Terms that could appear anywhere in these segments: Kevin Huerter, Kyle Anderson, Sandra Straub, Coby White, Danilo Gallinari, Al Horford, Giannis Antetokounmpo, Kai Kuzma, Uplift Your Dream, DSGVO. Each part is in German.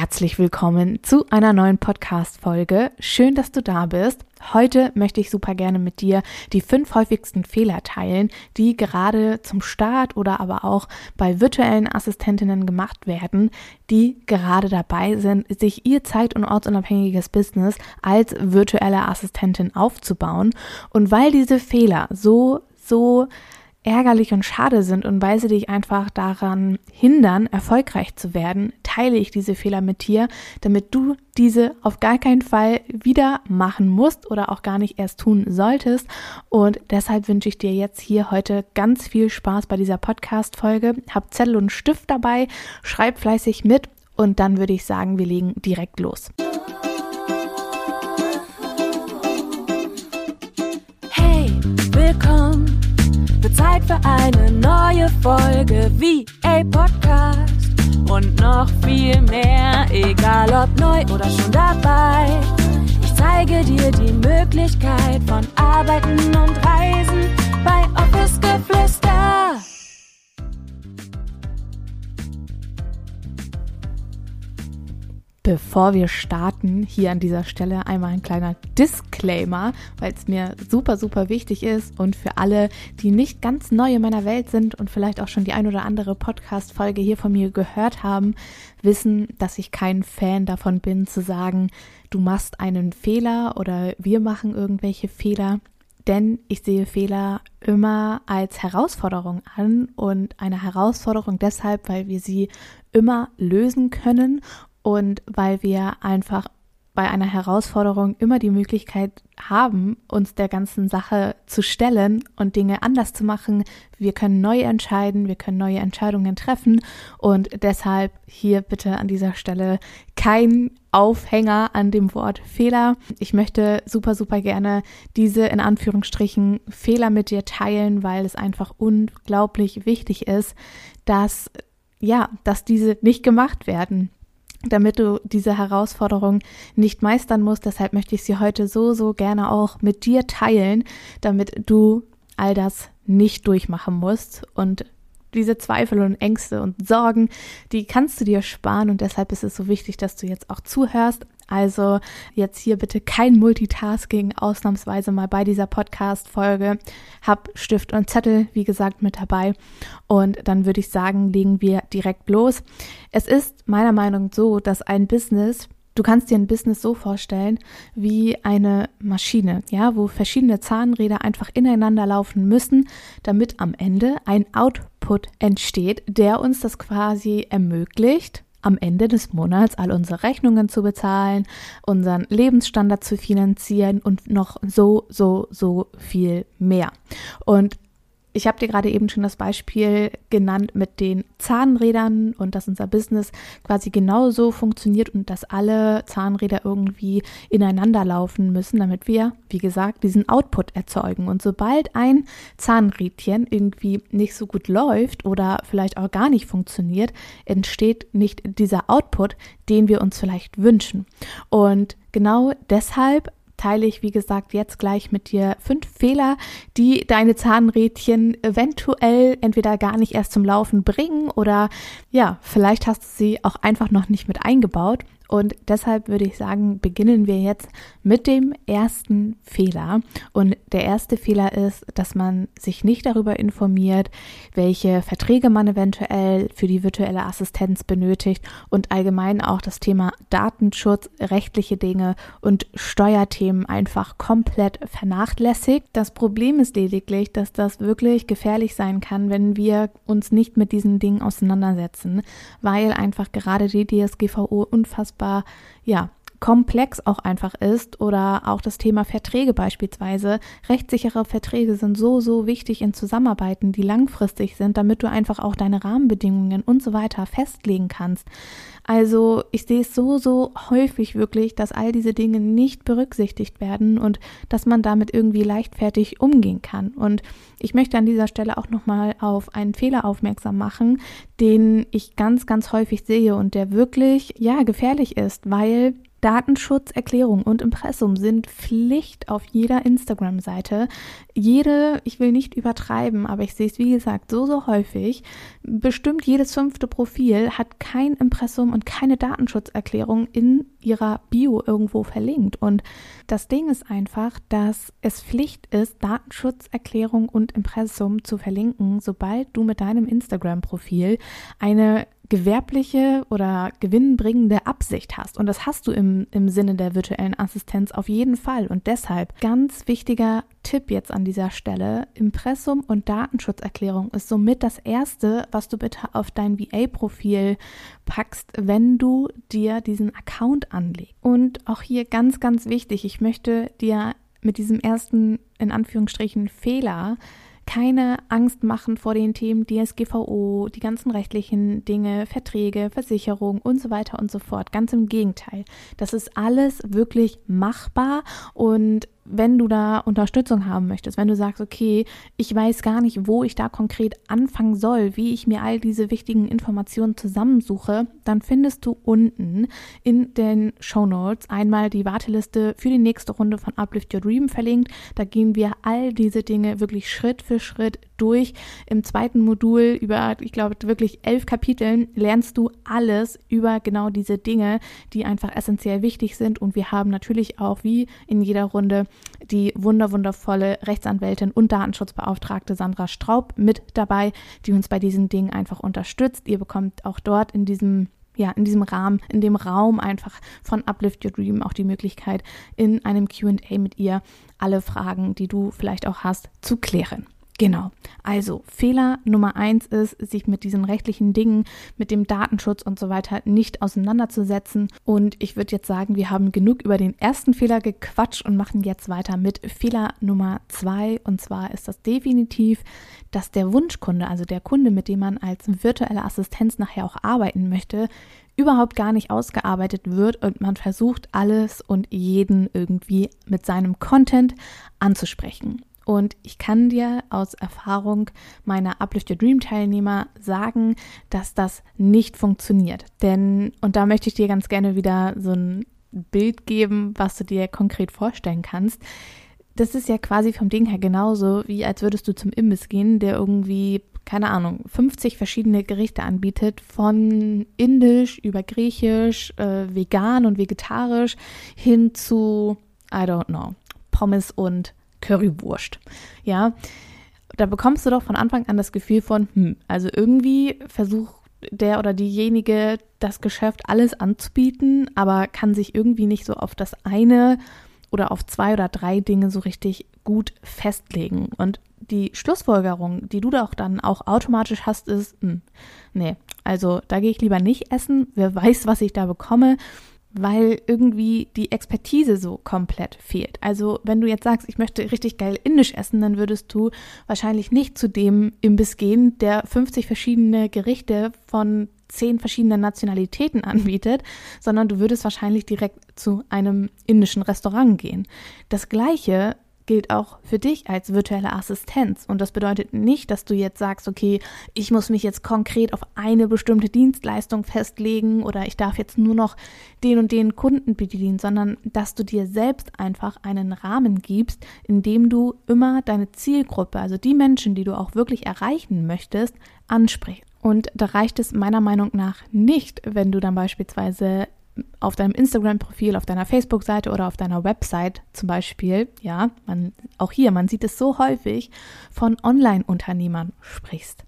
Herzlich willkommen zu einer neuen Podcast-Folge. Schön, dass du da bist. Heute möchte ich super gerne mit dir die 5 häufigsten Fehler teilen, die gerade zum Start oder aber auch bei virtuellen Assistentinnen gemacht werden, die gerade dabei sind, sich ihr zeit- und ortsunabhängiges Business als virtuelle Assistentin aufzubauen. Und weil diese Fehler so ärgerlich und schade sind und weil sie dich einfach daran hindern, erfolgreich zu werden, teile ich diese Fehler mit dir, damit du diese auf gar keinen Fall wieder machen musst oder auch gar nicht erst tun solltest. Und deshalb wünsche ich dir jetzt hier heute ganz viel Spaß bei dieser Podcast-Folge. Hab Zettel und Stift dabei, schreib fleißig mit und dann würde ich sagen, wir legen direkt los. Hey, willkommen! Zeit für eine neue Folge VA Podcast und noch viel mehr, egal ob neu oder schon dabei. Ich zeige dir die Möglichkeit von Arbeiten und Reisen bei Office Geflüster. Bevor wir starten, hier an dieser Stelle einmal ein kleiner Disclaimer, weil es mir super, super wichtig ist und für alle, die nicht ganz neu in meiner Welt sind und vielleicht auch schon die ein oder andere Podcast-Folge hier von mir gehört haben, wissen, dass ich kein Fan davon bin, zu sagen, du machst einen Fehler oder wir machen irgendwelche Fehler. Denn ich sehe Fehler immer als Herausforderung an und eine Herausforderung deshalb, weil wir sie immer lösen können. Und weil wir einfach bei einer Herausforderung immer die Möglichkeit haben, uns der ganzen Sache zu stellen und Dinge anders zu machen. Wir können neu entscheiden, wir können neue Entscheidungen treffen und deshalb hier bitte an dieser Stelle kein Aufhänger an dem Wort Fehler. Ich möchte super, super gerne diese in Anführungsstrichen Fehler mit dir teilen, weil es einfach unglaublich wichtig ist, dass diese nicht gemacht werden, damit du diese Herausforderung nicht meistern musst. Deshalb möchte ich sie heute so gerne auch mit dir teilen, damit du all das nicht durchmachen musst. Und diese Zweifel und Ängste und Sorgen, die kannst du dir sparen und deshalb ist es so wichtig, dass du jetzt auch zuhörst. Also jetzt hier bitte kein Multitasking, ausnahmsweise mal bei dieser Podcast-Folge. Hab Stift und Zettel, wie gesagt, mit dabei und dann würde ich sagen, legen wir direkt los. Es ist meiner Meinung nach so, dass du kannst dir ein Business so vorstellen wie eine Maschine, ja, wo verschiedene Zahnräder einfach ineinander laufen müssen, damit am Ende ein Output entsteht, der uns das quasi ermöglicht, am Ende des Monats all unsere Rechnungen zu bezahlen, unseren Lebensstandard zu finanzieren und noch so viel mehr. Und ich habe dir gerade eben schon das Beispiel genannt mit den Zahnrädern und dass unser Business quasi genauso funktioniert und dass alle Zahnräder irgendwie ineinander laufen müssen, damit wir, wie gesagt, diesen Output erzeugen. Und sobald ein Zahnrädchen irgendwie nicht so gut läuft oder vielleicht auch gar nicht funktioniert, entsteht nicht dieser Output, den wir uns vielleicht wünschen. Und genau deshalb teile ich, wie gesagt, jetzt gleich mit dir 5 Fehler, die deine Zahnrädchen eventuell entweder gar nicht erst zum Laufen bringen oder ja, vielleicht hast du sie auch einfach noch nicht mit eingebaut. Und deshalb würde ich sagen, beginnen wir jetzt mit dem ersten Fehler. Und der erste Fehler ist, dass man sich nicht darüber informiert, welche Verträge man eventuell für die virtuelle Assistenz benötigt und allgemein auch das Thema Datenschutz, rechtliche Dinge und Steuerthemen einfach komplett vernachlässigt. Das Problem ist lediglich, dass das wirklich gefährlich sein kann, wenn wir uns nicht mit diesen Dingen auseinandersetzen, weil einfach gerade die DSGVO unfassbar komplex auch einfach ist oder auch das Thema Verträge beispielsweise. Rechtssichere Verträge sind so wichtig in Zusammenarbeiten, die langfristig sind, damit du einfach auch deine Rahmenbedingungen und so weiter festlegen kannst. Also ich sehe es so häufig wirklich, dass all diese Dinge nicht berücksichtigt werden und dass man damit irgendwie leichtfertig umgehen kann. Und ich möchte an dieser Stelle auch nochmal auf einen Fehler aufmerksam machen, den ich ganz häufig sehe und der wirklich, gefährlich ist, weil Datenschutzerklärung und Impressum sind Pflicht auf jeder Instagram-Seite. Ich will nicht übertreiben, aber ich sehe es wie gesagt so häufig. Bestimmt jedes 5. Profil hat kein Impressum und keine Datenschutzerklärung in ihrer Bio irgendwo verlinkt. Und das Ding ist einfach, dass es Pflicht ist, Datenschutzerklärung und Impressum zu verlinken, sobald du mit deinem Instagram-Profil eine gewerbliche oder gewinnbringende Absicht hast. Und das hast du im Sinne der virtuellen Assistenz auf jeden Fall. Und deshalb ganz wichtiger Tipp jetzt an dieser Stelle: Impressum und Datenschutzerklärung ist somit das Erste, was du bitte auf dein VA-Profil packst, wenn du dir diesen Account anlegst. Und auch hier ganz, ganz wichtig, ich möchte dir mit diesem ersten, in Anführungsstrichen, Fehler keine Angst machen vor den Themen DSGVO, die ganzen rechtlichen Dinge, Verträge, Versicherung und so weiter und so fort. Ganz im Gegenteil. Das ist alles wirklich machbar, und wenn du da Unterstützung haben möchtest, wenn du sagst, okay, ich weiß gar nicht, wo ich da konkret anfangen soll, wie ich mir all diese wichtigen Informationen zusammensuche, dann findest du unten in den Shownotes einmal die Warteliste für die nächste Runde von Uplift Your Dream verlinkt. Da gehen wir all diese Dinge wirklich Schritt für Schritt durch. Im 2. Modul über, ich glaube, wirklich 11 Kapiteln lernst du alles über genau diese Dinge, die einfach essentiell wichtig sind. Und wir haben natürlich auch, wie in jeder Runde, die wundervolle Rechtsanwältin und Datenschutzbeauftragte Sandra Straub mit dabei, die uns bei diesen Dingen einfach unterstützt. Ihr bekommt auch dort in diesem Rahmen, in dem Raum einfach von Uplift Your Dream auch die Möglichkeit, in einem Q&A mit ihr alle Fragen, die du vielleicht auch hast, zu klären. Genau, also Fehler Nummer 1 ist, sich mit diesen rechtlichen Dingen, mit dem Datenschutz und so weiter nicht auseinanderzusetzen. Und ich würde jetzt sagen, wir haben genug über den ersten Fehler gequatscht und machen jetzt weiter mit Fehler Nummer 2. Und zwar ist das definitiv, dass der Wunschkunde, also der Kunde, mit dem man als virtuelle Assistenz nachher auch arbeiten möchte, überhaupt gar nicht ausgearbeitet wird und man versucht, alles und jeden irgendwie mit seinem Content anzusprechen. Und ich kann dir aus Erfahrung meiner Uplift Your Dream Teilnehmer sagen, dass das nicht funktioniert. Denn, und da möchte ich dir ganz gerne wieder so ein Bild geben, was du dir konkret vorstellen kannst. Das ist ja quasi vom Ding her genauso, wie als würdest du zum Imbiss gehen, der irgendwie, keine Ahnung, 50 verschiedene Gerichte anbietet, von indisch über griechisch, vegan und vegetarisch hin zu, I don't know, Pommes und Currywurst, ja, da bekommst du doch von Anfang an das Gefühl von, also irgendwie versucht der oder diejenige, das Geschäft alles anzubieten, aber kann sich irgendwie nicht so auf das eine oder auf 2 oder 3 Dinge so richtig gut festlegen. Und die Schlussfolgerung, die du doch dann auch automatisch hast, ist, nee, also da gehe ich lieber nicht essen, wer weiß, was ich da bekomme, weil irgendwie die Expertise so komplett fehlt. Also wenn du jetzt sagst, ich möchte richtig geil indisch essen, dann würdest du wahrscheinlich nicht zu dem Imbiss gehen, der 50 verschiedene Gerichte von 10 verschiedenen Nationalitäten anbietet, sondern du würdest wahrscheinlich direkt zu einem indischen Restaurant gehen. Das Gleiche gilt auch für dich als virtuelle Assistenz. Und das bedeutet nicht, dass du jetzt sagst, okay, ich muss mich jetzt konkret auf eine bestimmte Dienstleistung festlegen oder ich darf jetzt nur noch den und den Kunden bedienen, sondern dass du dir selbst einfach einen Rahmen gibst, in dem du immer deine Zielgruppe, also die Menschen, die du auch wirklich erreichen möchtest, ansprichst. Und da reicht es meiner Meinung nach nicht, wenn du dann beispielsweise auf deinem Instagram-Profil, auf deiner Facebook-Seite oder auf deiner Website zum Beispiel, ja, auch hier, man sieht es so häufig, von Online-Unternehmern sprichst.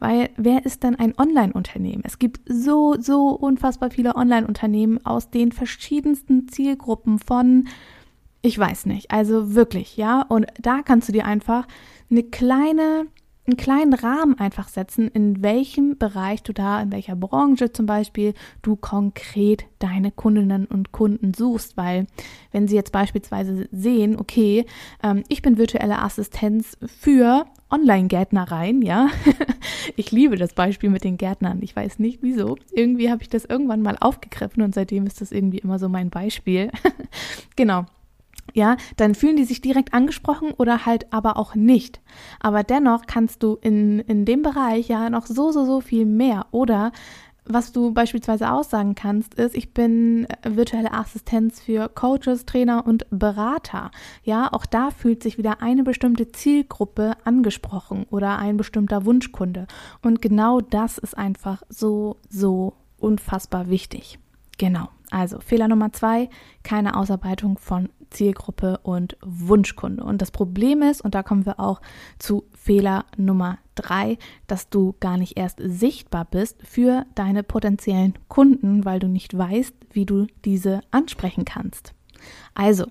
Weil wer ist denn ein Online-Unternehmen? Es gibt so unfassbar viele Online-Unternehmen aus den verschiedensten Zielgruppen von, ich weiß nicht, also wirklich, ja, und da kannst du dir einfach einen kleinen Rahmen einfach setzen, in welchem Bereich du da, in welcher Branche zum Beispiel, du konkret deine Kundinnen und Kunden suchst, weil wenn sie jetzt beispielsweise sehen, okay, ich bin virtuelle Assistenz für Online-Gärtnereien, ja, ich liebe das Beispiel mit den Gärtnern, ich weiß nicht wieso, irgendwie habe ich das irgendwann mal aufgegriffen und seitdem ist das irgendwie immer so mein Beispiel, genau. Ja, dann fühlen die sich direkt angesprochen oder halt aber auch nicht. Aber dennoch kannst du in dem Bereich ja noch so viel mehr. Oder Was du beispielsweise aussagen kannst, ist, ich bin virtuelle Assistenz für Coaches, Trainer und Berater. Ja, auch da fühlt sich wieder eine bestimmte Zielgruppe angesprochen oder ein bestimmter Wunschkunde. Und genau das ist einfach so unfassbar wichtig. Genau. Also Fehler Nummer 2, keine Ausarbeitung von Zielgruppe und Wunschkunde. Und das Problem ist, und da kommen wir auch zu Fehler Nummer 3, dass du gar nicht erst sichtbar bist für deine potenziellen Kunden, weil du nicht weißt, wie du diese ansprechen kannst. Also,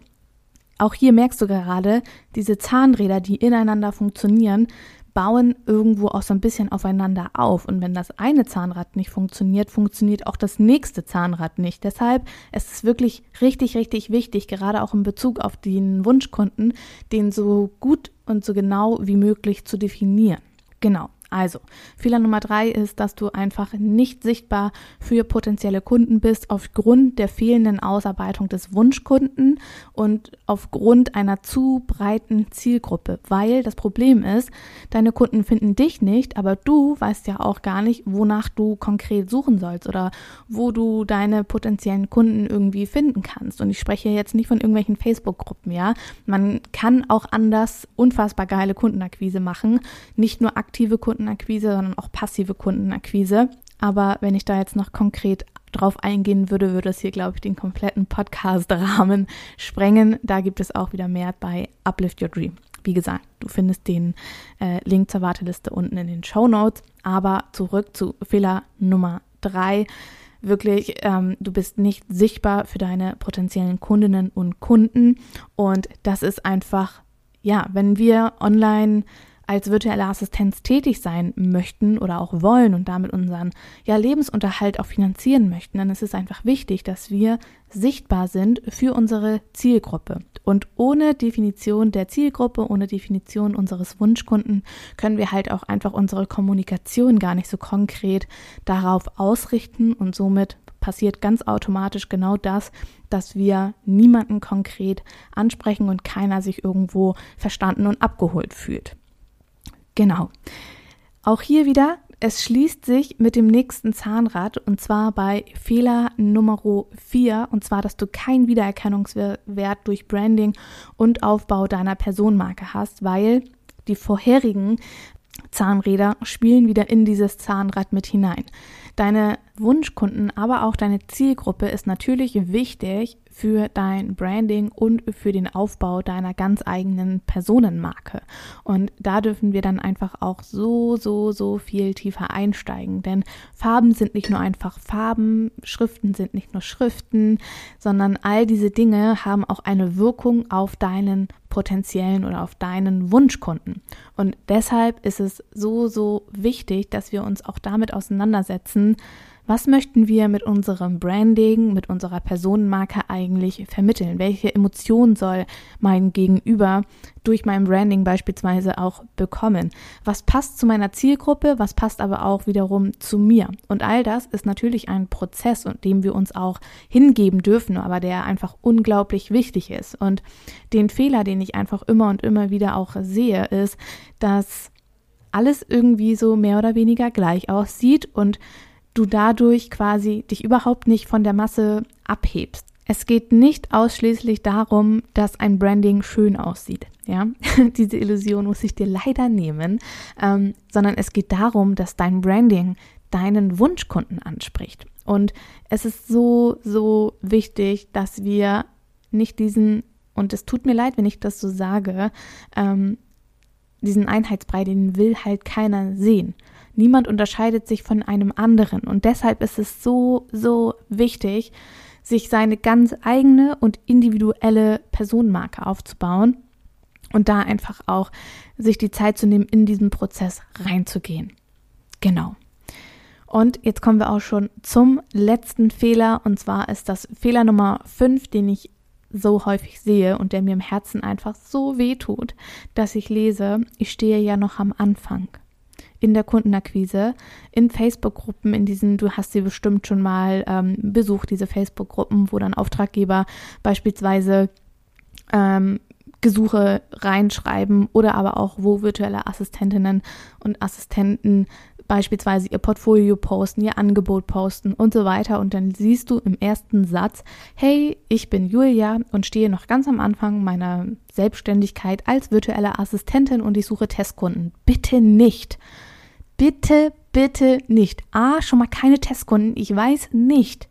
auch hier merkst du gerade, diese Zahnräder, die ineinander funktionieren, bauen irgendwo auch so ein bisschen aufeinander auf. Und wenn das eine Zahnrad nicht funktioniert, funktioniert auch das nächste Zahnrad nicht. Deshalb ist es wirklich richtig, richtig wichtig, gerade auch in Bezug auf den Wunschkunden, den so gut und so genau wie möglich zu definieren. Genau. Also, Fehler Nummer 3 ist, dass du einfach nicht sichtbar für potenzielle Kunden bist aufgrund der fehlenden Ausarbeitung des Wunschkunden und aufgrund einer zu breiten Zielgruppe, weil das Problem ist, deine Kunden finden dich nicht, aber du weißt ja auch gar nicht, wonach du konkret suchen sollst oder wo du deine potenziellen Kunden irgendwie finden kannst. Und ich spreche jetzt nicht von irgendwelchen Facebook-Gruppen, ja. Man kann auch anders unfassbar geile Kundenakquise machen, nicht nur aktive Kundenakquise, sondern auch passive Kundenakquise. Aber wenn ich da jetzt noch konkret drauf eingehen würde, würde es hier, glaube ich, den kompletten Podcast-Rahmen sprengen. Da gibt es auch wieder mehr bei Uplift Your Dream. Wie gesagt, du findest den Link zur Warteliste unten in den Shownotes. Aber zurück zu Fehler Nummer 3. Wirklich, du bist nicht sichtbar für deine potenziellen Kundinnen und Kunden. Und das ist einfach, ja, wenn wir online als virtuelle Assistenz tätig sein möchten oder auch wollen und damit unseren Lebensunterhalt auch finanzieren möchten, dann ist es einfach wichtig, dass wir sichtbar sind für unsere Zielgruppe. Und ohne Definition der Zielgruppe, ohne Definition unseres Wunschkunden können wir halt auch einfach unsere Kommunikation gar nicht so konkret darauf ausrichten und somit passiert ganz automatisch genau das, dass wir niemanden konkret ansprechen und keiner sich irgendwo verstanden und abgeholt fühlt. Genau. Auch hier wieder, es schließt sich mit dem nächsten Zahnrad und zwar bei Fehler Nummer 4 und zwar, dass du keinen Wiedererkennungswert durch Branding und Aufbau deiner Personenmarke hast, weil die vorherigen Zahnräder spielen wieder in dieses Zahnrad mit hinein. Deine Wunschkunden, aber auch deine Zielgruppe ist natürlich wichtig für dein Branding und für den Aufbau deiner ganz eigenen Personenmarke. Und da dürfen wir dann einfach auch so viel tiefer einsteigen, denn Farben sind nicht nur einfach Farben, Schriften sind nicht nur Schriften, sondern all diese Dinge haben auch eine Wirkung auf deinen potenziellen oder auf deinen Wunschkunden. Und deshalb ist es so wichtig, dass wir uns auch damit auseinandersetzen, was möchten wir mit unserem Branding, mit unserer Personenmarke eigentlich vermitteln? Welche Emotionen soll mein Gegenüber durch mein Branding beispielsweise auch bekommen? Was passt zu meiner Zielgruppe? Was passt aber auch wiederum zu mir? Und all das ist natürlich ein Prozess, dem wir uns auch hingeben dürfen, aber der einfach unglaublich wichtig ist. Und den Fehler, den ich einfach immer und immer wieder auch sehe, ist, dass alles irgendwie so mehr oder weniger gleich aussieht und du dadurch quasi dich überhaupt nicht von der Masse abhebst. Es geht nicht ausschließlich darum, dass ein Branding schön aussieht, ja, diese Illusion muss ich dir leider nehmen, sondern es geht darum, dass dein Branding deinen Wunschkunden anspricht. Und es ist so wichtig, dass wir nicht diesen, und es tut mir leid, wenn ich das so sage, diesen Einheitsbrei, den will halt keiner sehen. Niemand unterscheidet sich von einem anderen und deshalb ist es so wichtig, sich seine ganz eigene und individuelle Personenmarke aufzubauen und da einfach auch sich die Zeit zu nehmen, in diesen Prozess reinzugehen. Genau. Und jetzt kommen wir auch schon zum letzten Fehler und zwar ist das Fehler Nummer 5, den ich so häufig sehe und der mir im Herzen einfach so weh tut, dass ich lese, ich stehe ja noch am Anfang. In der Kundenakquise, in Facebook-Gruppen, in diesen, du hast sie bestimmt schon mal besucht, diese Facebook-Gruppen, wo dann Auftraggeber beispielsweise Gesuche reinschreiben oder aber auch, wo virtuelle Assistentinnen und Assistenten beispielsweise ihr Portfolio posten, ihr Angebot posten und so weiter. Und dann siehst du im ersten Satz, hey, ich bin Julia und stehe noch ganz am Anfang meiner Selbstständigkeit als virtuelle Assistentin und ich suche Testkunden. Bitte nicht. Bitte nicht. A, schon mal keine Testkunden. Ich weiß nicht,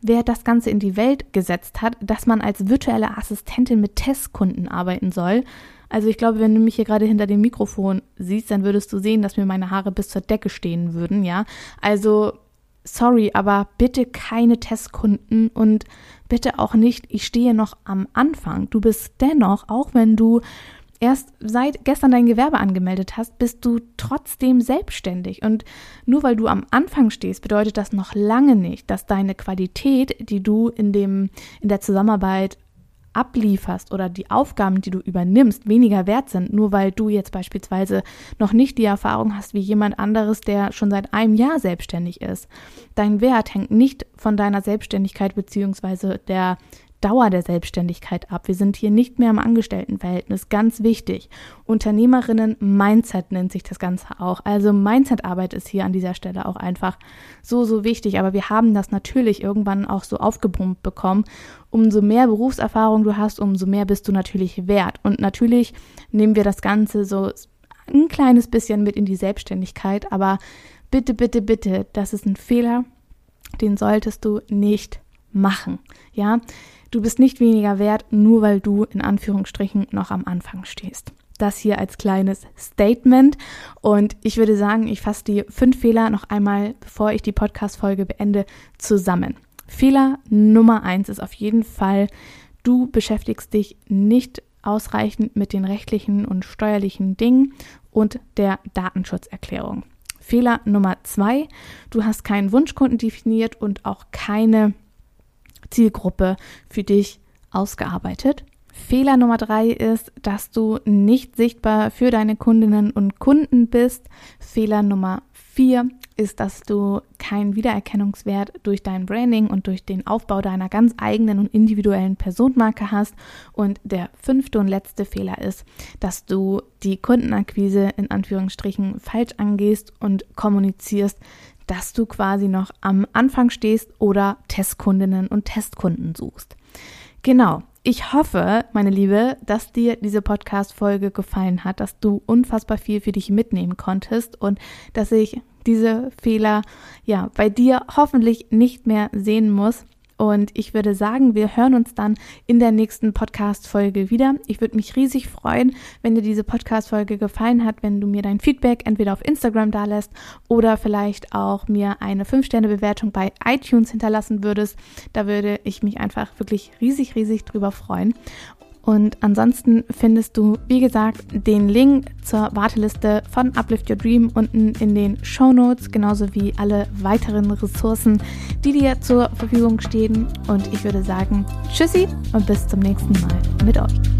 wer das Ganze in die Welt gesetzt hat, dass man als virtuelle Assistentin mit Testkunden arbeiten soll. Also ich glaube, wenn du mich hier gerade hinter dem Mikrofon siehst, dann würdest du sehen, dass mir meine Haare bis zur Decke stehen würden, ja. Also, sorry, aber bitte keine Testkunden und bitte auch nicht, ich stehe noch am Anfang. Du bist dennoch, auch wenn du erst seit gestern dein Gewerbe angemeldet hast, bist du trotzdem selbstständig. Und nur weil du am Anfang stehst, bedeutet das noch lange nicht, dass deine Qualität, die du in der Zusammenarbeit ablieferst oder die Aufgaben, die du übernimmst, weniger wert sind, nur weil du jetzt beispielsweise noch nicht die Erfahrung hast wie jemand anderes, der schon seit einem Jahr selbstständig ist. Dein Wert hängt nicht von deiner Selbstständigkeit bzw. der Dauer der Selbstständigkeit ab. Wir sind hier nicht mehr im Angestelltenverhältnis, ganz wichtig. Unternehmerinnen-Mindset nennt sich das Ganze auch. Also Mindset-Arbeit ist hier an dieser Stelle auch einfach so wichtig. Aber wir haben das natürlich irgendwann auch so aufgebrummt bekommen. Umso mehr Berufserfahrung du hast, umso mehr bist du natürlich wert. Und natürlich nehmen wir das Ganze so ein kleines bisschen mit in die Selbstständigkeit. Aber bitte, das ist ein Fehler, den solltest du nicht machen. Ja, du bist nicht weniger wert, nur weil du in Anführungsstrichen noch am Anfang stehst. Das hier als kleines Statement und ich würde sagen, ich fasse die 5 Fehler noch einmal, bevor ich die Podcast-Folge beende, zusammen. Fehler Nummer 1 ist auf jeden Fall, du beschäftigst dich nicht ausreichend mit den rechtlichen und steuerlichen Dingen und der Datenschutzerklärung. Fehler Nummer 2, du hast keinen Wunschkunden definiert und auch keine Zielgruppe für dich ausgearbeitet. Fehler Nummer 3 ist, dass du nicht sichtbar für deine Kundinnen und Kunden bist. Fehler Nummer 4 ist, dass du keinen Wiedererkennungswert durch dein Branding und durch den Aufbau deiner ganz eigenen und individuellen Personenmarke hast. Und der 5. und letzte Fehler ist, dass du die Kundenakquise in Anführungsstrichen falsch angehst und kommunizierst, dass du quasi noch am Anfang stehst oder Testkundinnen und Testkunden suchst. Genau, ich hoffe, meine Liebe, dass dir diese Podcast-Folge gefallen hat, dass du unfassbar viel für dich mitnehmen konntest und dass ich diese Fehler ja bei dir hoffentlich nicht mehr sehen muss. Und ich würde sagen, wir hören uns dann in der nächsten Podcast-Folge wieder. Ich würde mich riesig freuen, wenn dir diese Podcast-Folge gefallen hat, wenn du mir dein Feedback entweder auf Instagram dalässt oder vielleicht auch mir eine 5-Sterne-Bewertung bei iTunes hinterlassen würdest. Da würde ich mich einfach wirklich riesig drüber freuen. Und ansonsten findest du, wie gesagt, den Link zur Warteliste von Uplift Your Dream unten in den Shownotes, genauso wie alle weiteren Ressourcen, die dir zur Verfügung stehen. Und ich würde sagen, tschüssi und bis zum nächsten Mal mit euch.